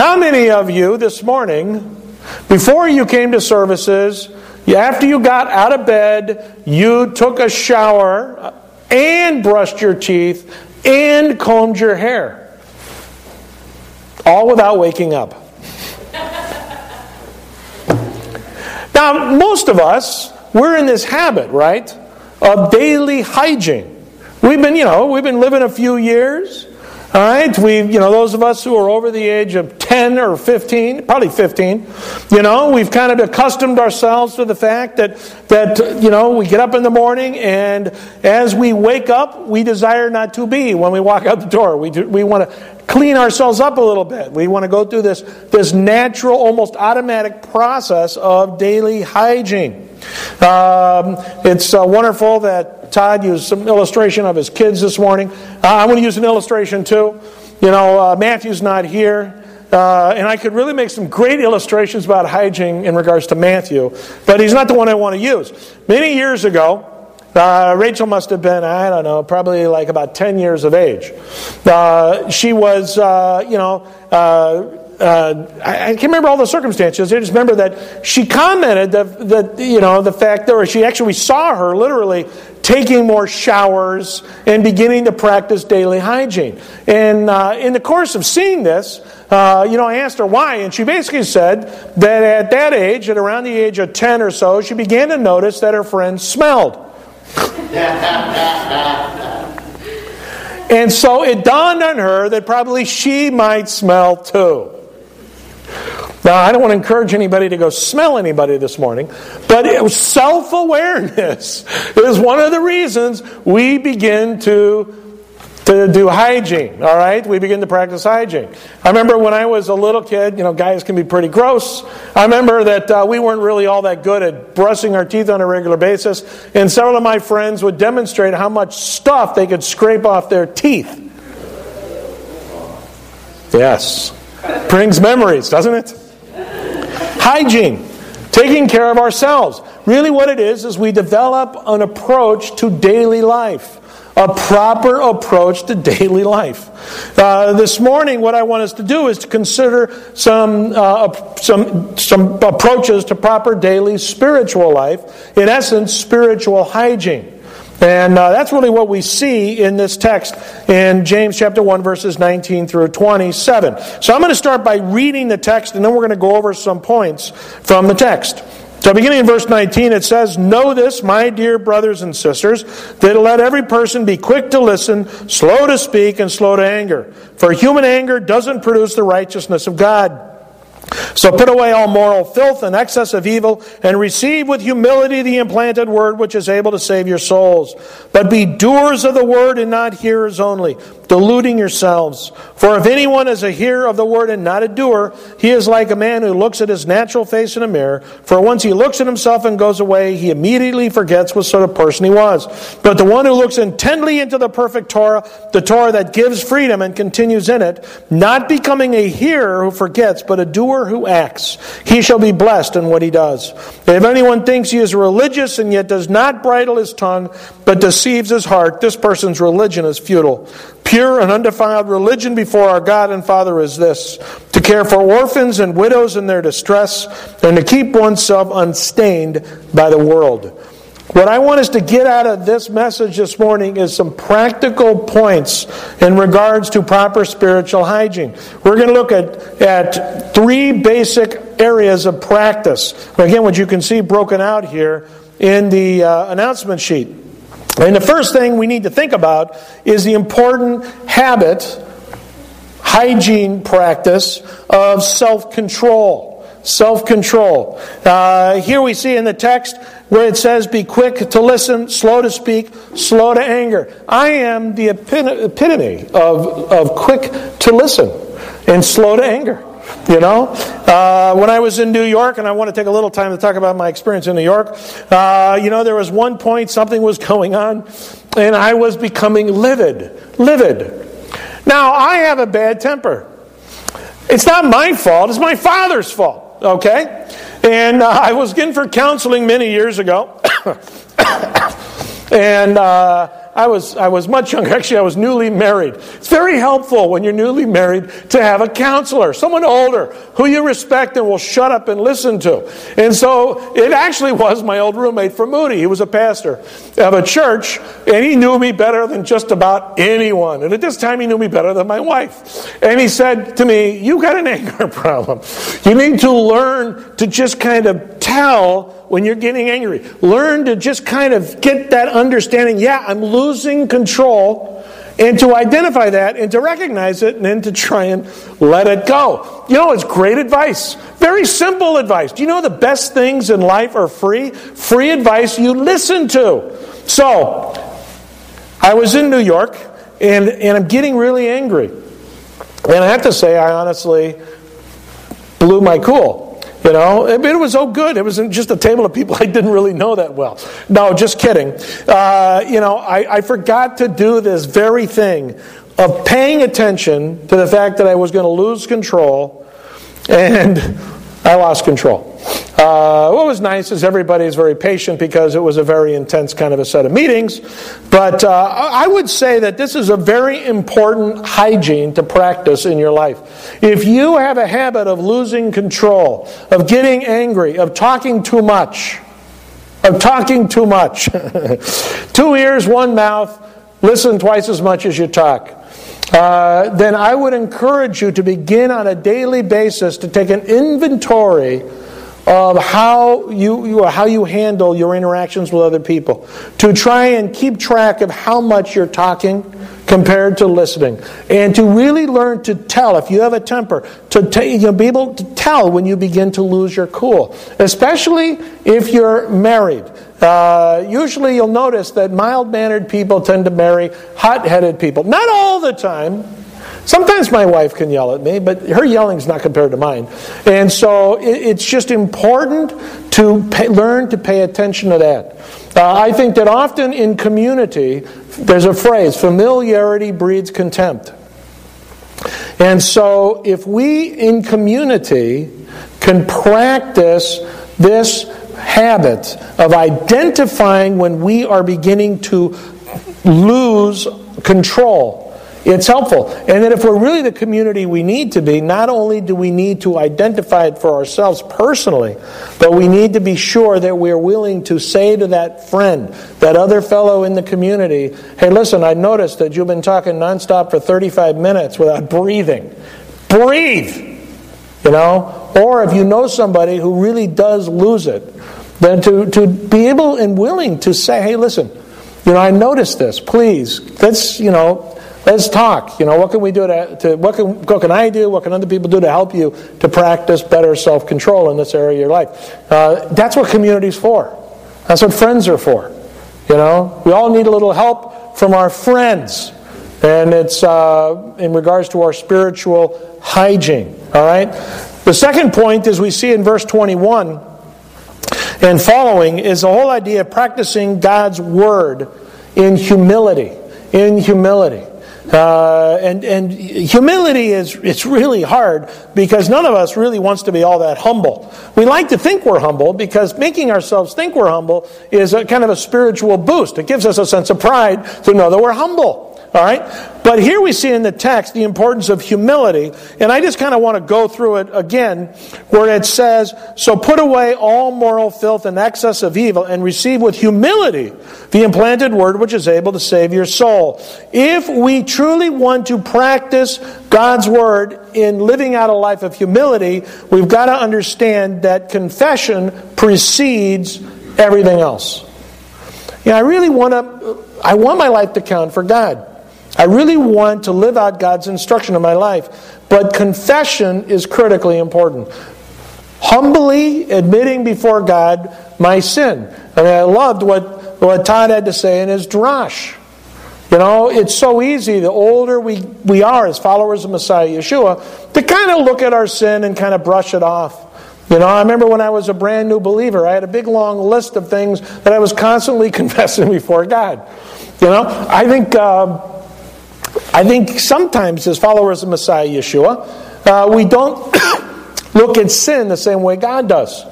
How many of you this morning, before you came to services, after you got out of bed, you took a shower and brushed your teeth and combed your hair? All without waking up. Now, most of us, we're in this habit, right, of daily hygiene. We've been living a few years. All right, those of us who are over the age of 10 or 15, probably 15, we've kind of accustomed ourselves to the fact that we get up in the morning, and as we wake up, we desire not to be when we walk out the door. We want to clean ourselves up a little bit. We want to go through this natural, almost automatic process of daily hygiene. It's wonderful that Todd used some illustration of his kids this morning. I'm going to use an illustration too. Matthew's not here, and I could really make some great illustrations about hygiene in regards to Matthew, but he's not the one I want to use. Many years ago, Rachel must have been, I don't know, probably like about 10 years of age. She was, I can't remember all the circumstances. I just remember that she commented the fact that she actually saw her literally taking more showers and beginning to practice daily hygiene. And in the course of seeing this, I asked her why, and she basically said that at that age, at around the age of 10 or so, she began to notice that her friends smelled. And so it dawned on her that probably she might smell too. Now, I don't want to encourage anybody to go smell anybody this morning, but self-awareness is one of the reasons we begin to do hygiene, all right? We begin to practice hygiene. I remember when I was a little kid, guys can be pretty gross. I remember that we weren't really all that good at brushing our teeth on a regular basis, and several of my friends would demonstrate how much stuff they could scrape off their teeth. Yes. Brings memories, doesn't it? Hygiene, taking care of ourselves. Really what it is we develop an approach to daily life, a proper approach to daily life. This morning what I want us to do is to consider some approaches to proper daily spiritual life, in essence spiritual hygiene. And that's really what we see in this text in James chapter 1, verses 19 through 27. So I'm going to start by reading the text, and then we're going to go over some points from the text. So beginning in verse 19, it says, "Know this, my dear brothers and sisters, that let every person be quick to listen, slow to speak, and slow to anger. For human anger doesn't produce the righteousness of God. So put away all moral filth and excess of evil, and receive with humility the implanted word which is able to save your souls. But be doers of the word and not hearers only, deluding yourselves. For if anyone is a hearer of the word and not a doer, he is like a man who looks at his natural face in a mirror. For once he looks at himself and goes away, he immediately forgets what sort of person he was. But the one who looks intently into the perfect Torah, the Torah that gives freedom, and continues in it, not becoming a hearer who forgets, but a doer who acts, he shall be blessed in what he does. If anyone thinks he is religious and yet does not bridle his tongue, but deceives his heart, this person's religion is futile. Pure and undefiled religion before our God and Father is this, to care for orphans and widows in their distress, and to keep oneself unstained by the world." What I want us to get out of this message this morning is some practical points in regards to proper spiritual hygiene. We're going to look at three basic areas of practice. Again, what you can see broken out here in the announcement sheet. And the first thing we need to think about is the important habit, hygiene practice of self-control. Self-control. Here we see in the text where it says, "Be quick to listen, slow to speak, slow to anger." I am the epitome of quick to listen and slow to anger. When I was in New York, and I want to take a little time to talk about my experience in New York, there was one point something was going on, and I was becoming livid. Now, I have a bad temper. It's not my fault, it's my father's fault, okay? And I was in for counseling many years ago, and I was much younger. Actually, I was newly married. It's very helpful when you're newly married to have a counselor, someone older, who you respect and will shut up and listen to. And so it actually was my old roommate from Moody. He was a pastor of a church, and he knew me better than just about anyone. And at this time, he knew me better than my wife. And he said to me, "You got an anger problem. You need to learn to just kind of tell when you're getting angry. Learn to just kind of get that understanding, yeah, I'm losing control, and to identify that and to recognize it and then to try and let it go." You know, it's great advice. Very simple advice. Do you know the best things in life are free? Free advice you listen to. So, I was in New York, and I'm getting really angry. And I have to say, I honestly blew my cool. You know, it was so good. It was just a table of people I didn't really know that well. No, just kidding. I forgot to do this very thing of paying attention to the fact that I was going to lose control, and I lost control. What was nice is everybody is very patient because it was a very intense kind of a set of meetings. But I would say that this is a very important hygiene to practice in your life. If you have a habit of losing control, of getting angry, of talking too much, two ears, one mouth, listen twice as much as you talk, then I would encourage you to begin on a daily basis to take an inventory of how you handle your interactions with other people, to try and keep track of how much you're talking compared to listening, and to really learn to tell if you have a temper, be able to tell when you begin to lose your cool, especially if you're married. Usually you'll notice that mild-mannered people tend to marry hot-headed people. Not all the time. Sometimes my wife can yell at me, but her yelling's not compared to mine. And so it's just important to learn to pay attention to that. I think that often in community, there's a phrase, familiarity breeds contempt. And so if we in community can practice this habit of identifying when we are beginning to lose control, it's helpful. And that if we're really the community we need to be, not only do we need to identify it for ourselves personally, but we need to be sure that we're willing to say to that friend, that other fellow in the community, "Hey, listen, I noticed that you've been talking nonstop for 35 minutes without breathing. Breathe!" You know? Or if you know somebody who really does lose it, then to be able and willing to say, "Hey, listen, you know, I noticed this. Please, let's talk. You know, what can we do what can I do? What can other people do to help you to practice better self-control in this area of your life?" That's what community's for. That's what friends are for. You know, we all need a little help from our friends, and it's in regards to our spiritual hygiene. All right. The second point is we see in verse 21 and following is the whole idea of practicing God's word in humility. In humility. And humility it's really hard because none of us really wants to be all that humble. We like to think we're humble because making ourselves think we're humble is a kind of a spiritual boost. It gives us a sense of pride to know that we're humble. All right, but here we see in the text the importance of humility, and I just kind of want to go through it again, where it says, "So put away all moral filth and excess of evil, and receive with humility the implanted word which is able to save your soul." If we truly want to practice God's word in living out a life of humility, we've got to understand that confession precedes everything else. You know, I want my life to count for God. I really want to live out God's instruction in my life, but confession is critically important. Humbly admitting before God my sin. I mean, I loved what Todd had to say in his drash. You know, it's so easy, the older we are as followers of Messiah Yeshua, to kind of look at our sin and kind of brush it off. You know, I remember when I was a brand new believer, I had a big long list of things that I was constantly confessing before God. You know, I think sometimes as followers of Messiah Yeshua, we don't look at sin the same way God does.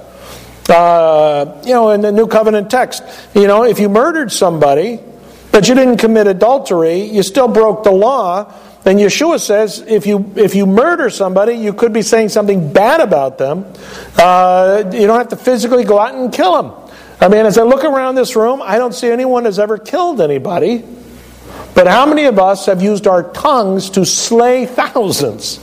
In the New Covenant text, you know, if you murdered somebody, that you didn't commit adultery, you still broke the law. And Yeshua says, if you murder somebody, you could be saying something bad about them. You don't have to physically go out and kill them. I mean, as I look around this room, I don't see anyone has ever killed anybody. But how many of us have used our tongues to slay thousands?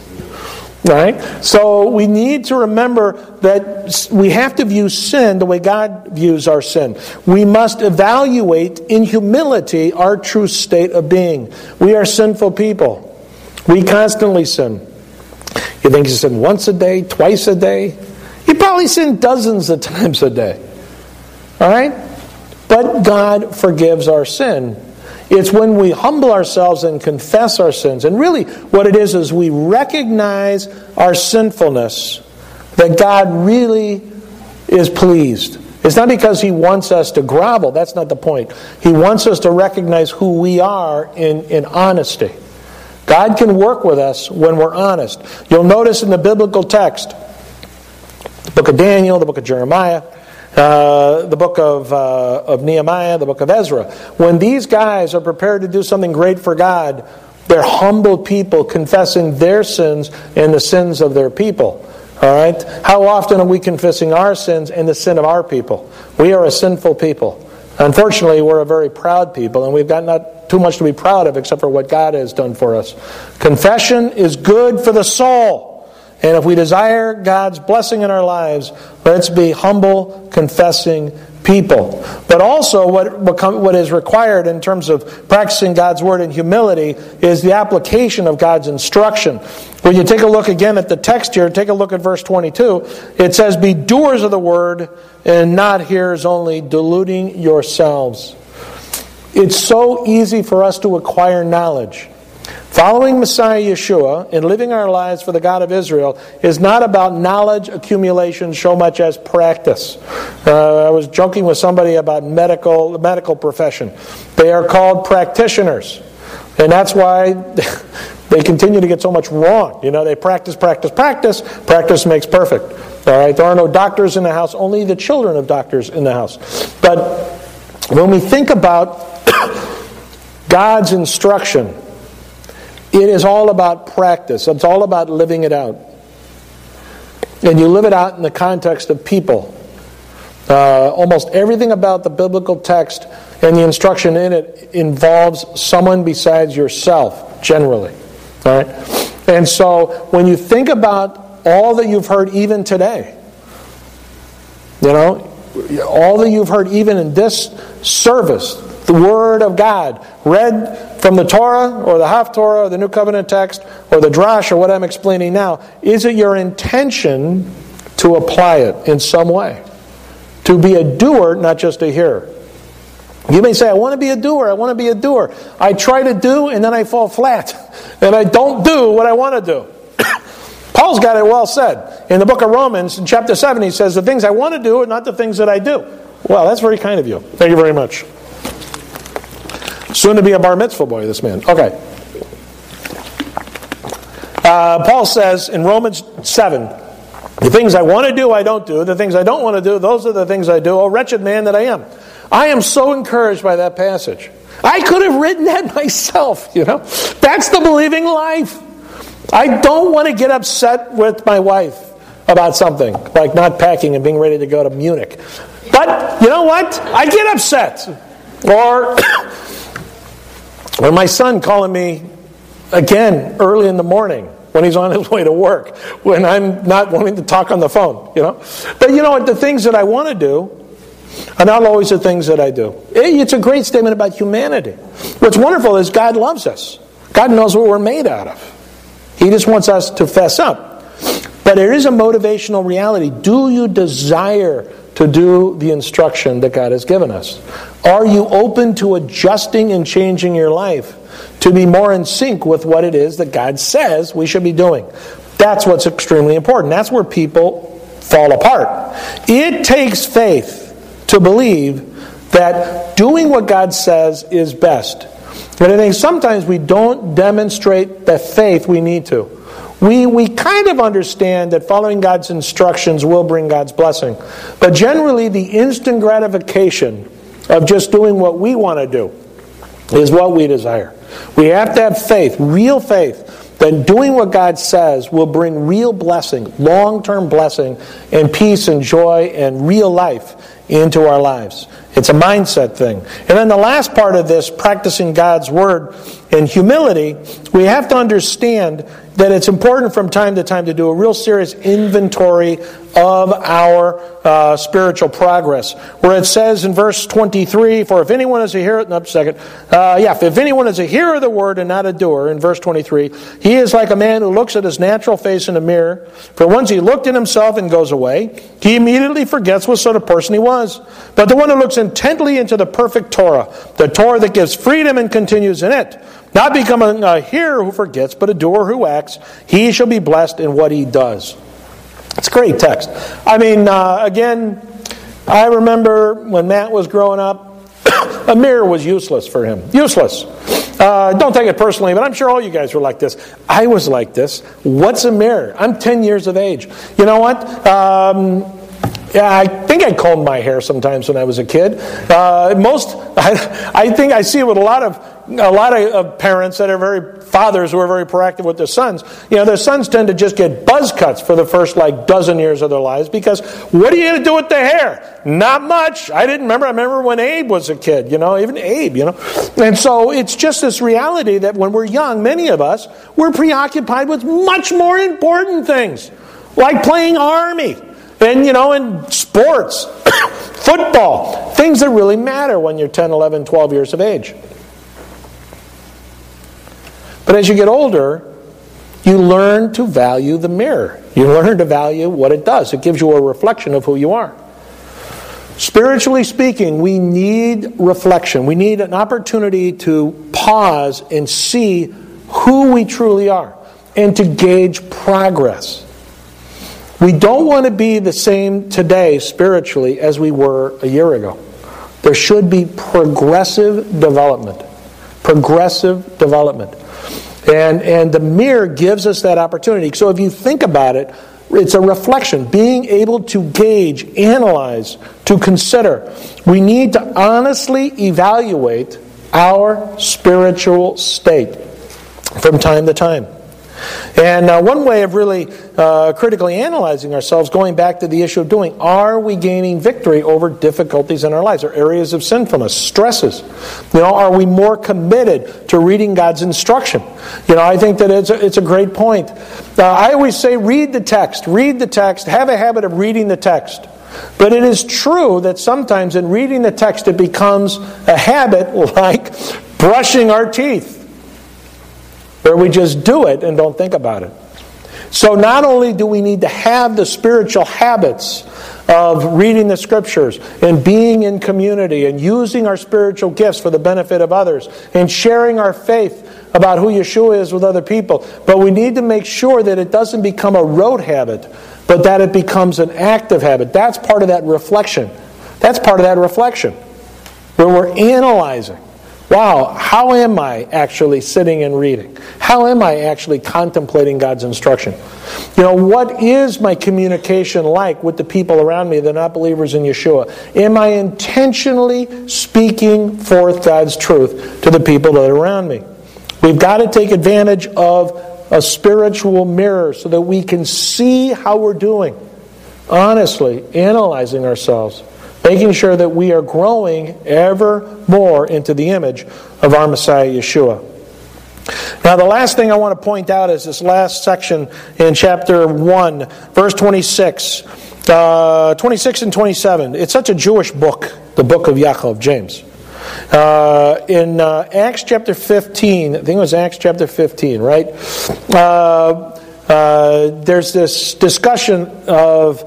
Right? So we need to remember that we have to view sin the way God views our sin. We must evaluate in humility our true state of being. We are sinful people. We constantly sin. You think you sin once a day, twice a day? You probably sin dozens of times a day. All right? But God forgives our sin. It's when we humble ourselves and confess our sins. And really what it is we recognize our sinfulness, that God really is pleased. It's not because He wants us to grovel. That's not the point. He wants us to recognize who we are in honesty. God can work with us when we're honest. You'll notice in the biblical text, the book of Daniel, the book of Jeremiah, the book of Nehemiah, the book of Ezra. When these guys are prepared to do something great for God, they're humble people confessing their sins and the sins of their people. All right? How often are we confessing our sins and the sin of our people? We are a sinful people. Unfortunately, we're a very proud people, and we've got not too much to be proud of except for what God has done for us. Confession is good for the soul. And if we desire God's blessing in our lives, let's be humble, confessing people. But also what is required in terms of practicing God's word in humility is the application of God's instruction. When you take a look again at the text here, take a look at verse 22. It says, "Be doers of the word and not hearers only, deluding yourselves." It's so easy for us to acquire knowledge. Following Messiah Yeshua and living our lives for the God of Israel is not about knowledge accumulation so much as practice. I was joking with somebody about the medical profession. They are called practitioners. And that's why they continue to get so much wrong. You know, they practice, practice, practice. Practice makes perfect. All right? There are no doctors in the house, only the children of doctors in the house. But when we think about God's instruction, it is all about practice. It's all about living it out. And you live it out in the context of people. Almost everything about the biblical text and the instruction in it involves someone besides yourself, generally. All right? And so when you think about all that you've heard even today, you know, all that you've heard even in this service, the Word of God, read from the Torah or the Haftorah or the New Covenant text or the Drash or what I'm explaining now, is it your intention to apply it in some way? To be a doer, not just a hearer. You may say, I want to be a doer. I try to do and then I fall flat. And I don't do what I want to do. Paul's got it well said. In the book of Romans, in chapter 7, he says, the things I want to do are not the things that I do. Well, that's very kind of you. Thank you very much. Soon to be a bar mitzvah boy, this man. Okay. Paul says in Romans 7, the things I want to do, I don't do. The things I don't want to do, those are the things I do. Oh, wretched man that I am. I am so encouraged by that passage. I could have written that myself, you know. That's the believing life. I don't want to get upset with my wife about something, like not packing and being ready to go to Munich. But, you know what? I get upset. Or my son calling me again early in the morning when he's on his way to work, when I'm not wanting to talk on the phone, you know. But you know what? The things that I want to do are not always the things that I do. It's a great statement about humanity. What's wonderful is God loves us. God knows what we're made out of. He just wants us to fess up. But there is a motivational reality. Do you desire to do the instruction that God has given us? Are you open to adjusting and changing your life to be more in sync with what it is that God says we should be doing? That's what's extremely important. That's where people fall apart. It takes faith to believe that doing what God says is best. But I think sometimes we don't demonstrate the faith we need to. We kind of understand that following God's instructions will bring God's blessing. But generally, the instant gratification of just doing what we want to do is what we desire. We have to have faith, real faith, that doing what God says will bring real blessing, long-term blessing, and peace and joy and real life into our lives. It's a mindset thing. And then the last part of this, practicing God's word in humility, we have to understand that it's important from time to time to do a real serious inventory of our spiritual progress. Where it says in verse 23, if anyone is a hearer of the word and not a doer, in verse 23, he is like a man who looks at his natural face in a mirror. For once he looked at himself and goes away, he immediately forgets what sort of person he was. But the one who looks intently into the perfect Torah, the Torah that gives freedom and continues in it, not becoming a hearer who forgets, but a doer who acts, he shall be blessed in what he does. It's a great text. I mean, I remember when Matt was growing up, a mirror was useless for him. Useless. Don't take it personally, but I'm sure all you guys were like this. I was like this. What's a mirror? I'm 10 years of age. You know what? I think I combed my hair sometimes when I was a kid. I think I see it with a lot of parents that are fathers who are very proactive with their sons. You know, their sons tend to just get buzz cuts for the first dozen years of their lives because what are you going to do with the hair? Not much. I remember when Abe was a kid, And so it's just this reality that when we're young, many of us, we're preoccupied with much more important things, like playing Army. And sports, football, things that really matter when you're 10, 11, 12 years of age. But as you get older, you learn to value the mirror. You learn to value what it does. It gives you a reflection of who you are. Spiritually speaking, we need reflection. We need an opportunity to pause and see who we truly are and to gauge progress. We don't want to be the same today spiritually as we were a year ago. There should be progressive development. Progressive development. And the mirror gives us that opportunity. So if you think about it, it's a reflection. Being able to gauge, analyze, to consider. We need to honestly evaluate our spiritual state from time to time. And one way of really critically analyzing ourselves, going back to the issue of doing, are we gaining victory over difficulties in our lives, or areas of sinfulness, stresses? Are we more committed to reading God's instruction? I think that it's a great point. I always say read the text, have a habit of reading the text. But it is true that sometimes in reading the text it becomes a habit like brushing our teeth, where we just do it and don't think about it. So not only do we need to have the spiritual habits of reading the Scriptures and being in community and using our spiritual gifts for the benefit of others and sharing our faith about who Yeshua is with other people, but we need to make sure that it doesn't become a rote habit, but that it becomes an active habit. That's part of that reflection. Where we're analyzing. Wow, how am I actually sitting and reading? How am I actually contemplating God's instruction? What is my communication like with the people around me that are not believers in Yeshua? Am I intentionally speaking forth God's truth to the people that are around me? We've got to take advantage of a spiritual mirror so that we can see how we're doing. Honestly, analyzing ourselves. Making sure that we are growing ever more into the image of our Messiah, Yeshua. Now, the last thing I want to point out is this last section in chapter 1, verse 26 and 27. It's such a Jewish book, the book of Yaakov, James. In Acts chapter 15, I think it was Acts chapter 15, right? There's this discussion of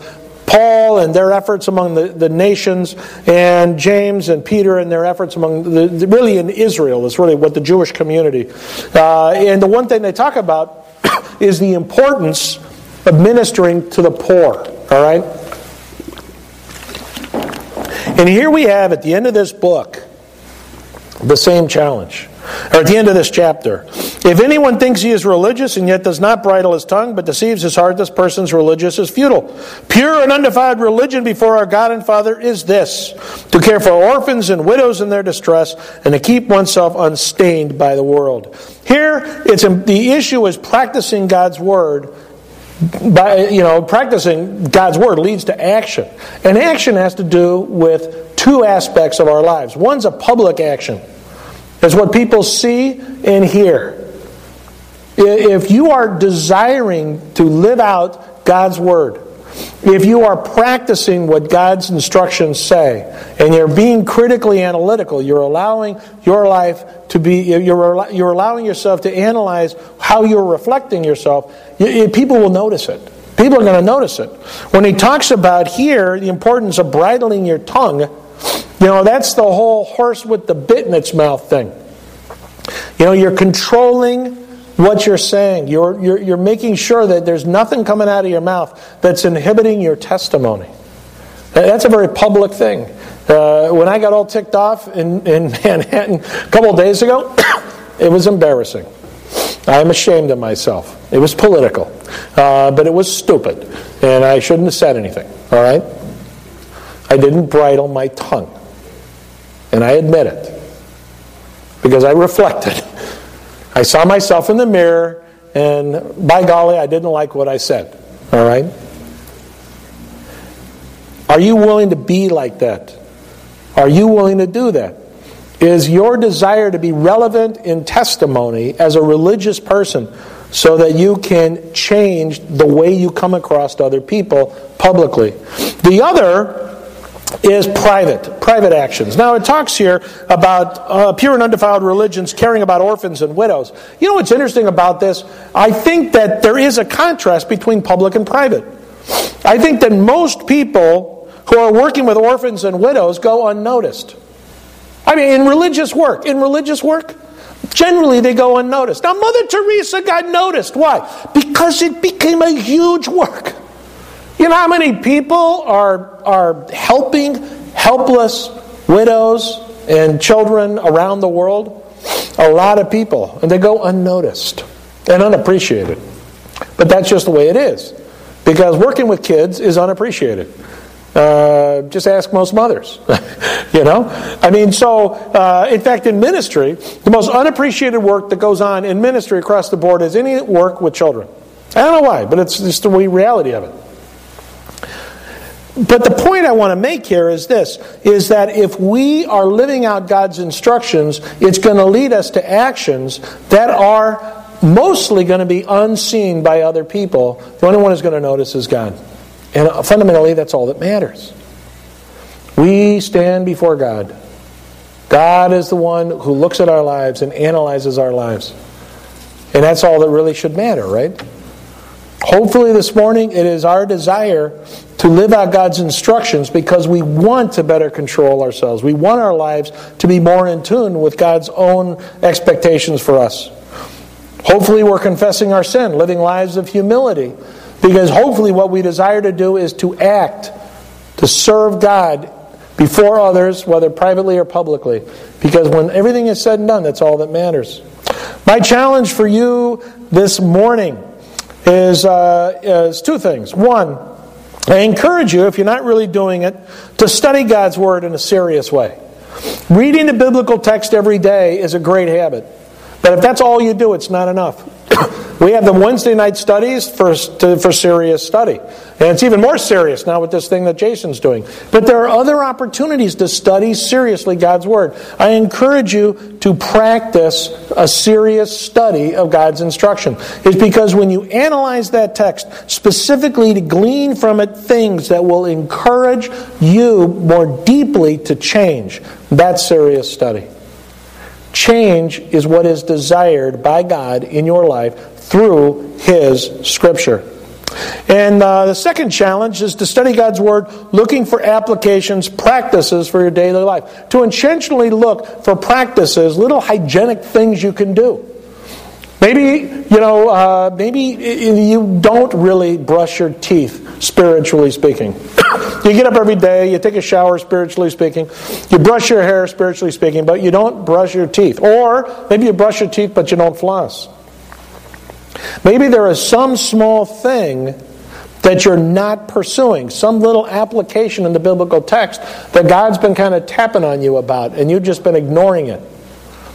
Paul and their efforts among the nations, and James and Peter and their efforts among really in Israel is really what the Jewish community. And the one thing they talk about is the importance of ministering to the poor. All right? And here we have at the end of this book the same challenge, or at the end of this chapter. If anyone thinks he is religious and yet does not bridle his tongue but deceives his heart, this person's religious is futile. Pure and undefiled religion before our God and Father is this, to care for orphans and widows in their distress and to keep oneself unstained by the world. Here, the issue is practicing God's word. Practicing God's word leads to action. And action has to do with two aspects of our lives. One's a public action. It's what people see and hear. If you are desiring to live out God's word, if you are practicing what God's instructions say, and you're being critically analytical, you're allowing your life to be, you're allowing yourself to analyze how you're reflecting yourself, people will notice it. People are going to notice it. When he talks about here the importance of bridling your tongue, that's the whole horse with the bit in its mouth thing. You're controlling what you're saying. You're making sure that there's nothing coming out of your mouth that's inhibiting your testimony. That's a very public thing. When I got all ticked off in Manhattan a couple of days ago, it was embarrassing. I'm ashamed of myself. It was political. But it was stupid. And I shouldn't have said anything. All right? I didn't bridle my tongue. And I admit it. Because I reflected. I saw myself in the mirror, and by golly, I didn't like what I said. All right? Are you willing to be like that? Are you willing to do that? Is your desire to be relevant in testimony as a religious person so that you can change the way you come across to other people publicly? The other is private actions. Now it talks here about pure and undefiled religions, caring about orphans and widows. You know what's interesting about this? I think that there is a contrast between public and private. I think that most people who are working with orphans and widows go unnoticed. I mean, in religious work, generally they go unnoticed. Now Mother Teresa got noticed. Why? Because it became a huge work. You know how many people are helping helpless widows and children around the world? A lot of people. And they go unnoticed and unappreciated. But that's just the way it is. Because working with kids is unappreciated. Just ask most mothers. In fact, in ministry, the most unappreciated work that goes on in ministry across the board is any work with children. I don't know why, but it's just the reality of it. But the point I want to make here is this, is that if we are living out God's instructions, it's going to lead us to actions that are mostly going to be unseen by other people. The only one who's going to notice is God. And fundamentally, that's all that matters. We stand before God. God is the one who looks at our lives and analyzes our lives. And that's all that really should matter, right? Hopefully this morning it is our desire to live out God's instructions because we want to better control ourselves. We want our lives to be more in tune with God's own expectations for us. Hopefully we're confessing our sin, living lives of humility, because hopefully what we desire to do is to act, to serve God before others, whether privately or publicly, because when everything is said and done, that's all that matters. My challenge for you this morning is two things. One, I encourage you, if you're not really doing it, to study God's Word in a serious way. Reading the biblical text every day is a great habit. But if that's all you do, it's not enough. We have the Wednesday night studies for serious study. And it's even more serious now with this thing that Jason's doing. But there are other opportunities to study seriously God's Word. I encourage you to practice a serious study of God's instruction. It's because when you analyze that text, specifically to glean from it things that will encourage you more deeply to change. That's serious study. Change is what is desired by God in your life through His Scripture. And the second challenge is to study God's Word, looking for applications, practices for your daily life. To intentionally look for practices, little hygienic things you can do. Maybe, maybe you don't really brush your teeth, spiritually speaking. You get up every day, you take a shower, spiritually speaking. You brush your hair, spiritually speaking, but you don't brush your teeth. Or maybe you brush your teeth, but you don't floss. Maybe there is some small thing that you're not pursuing, some little application in the biblical text that God's been kind of tapping on you about, and you've just been ignoring it.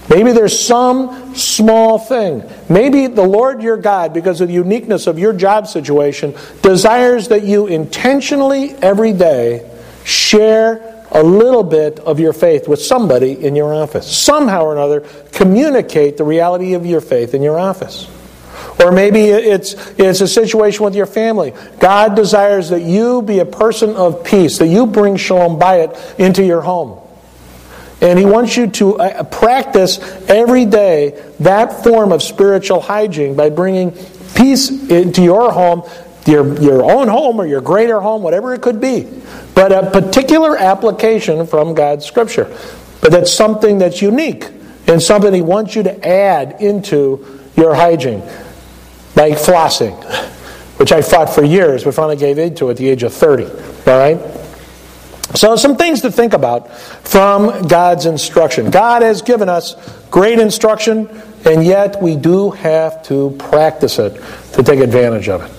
Maybe there's some small thing. Maybe the Lord your God, because of the uniqueness of your job situation, desires that you intentionally every day share a little bit of your faith with somebody in your office. Somehow or another, communicate the reality of your faith in your office. Or maybe it's a situation with your family. God desires that you be a person of peace, that you bring shalom bayit into your home. And he wants you to practice every day that form of spiritual hygiene by bringing peace into your home, your own home or your greater home, whatever it could be. But a particular application from God's Scripture. But that's something that's unique and something he wants you to add into your hygiene. Like flossing, which I fought for years, but finally gave in to at the age of 30. All right? So some things to think about from God's instruction. God has given us great instruction, and yet we do have to practice it to take advantage of it.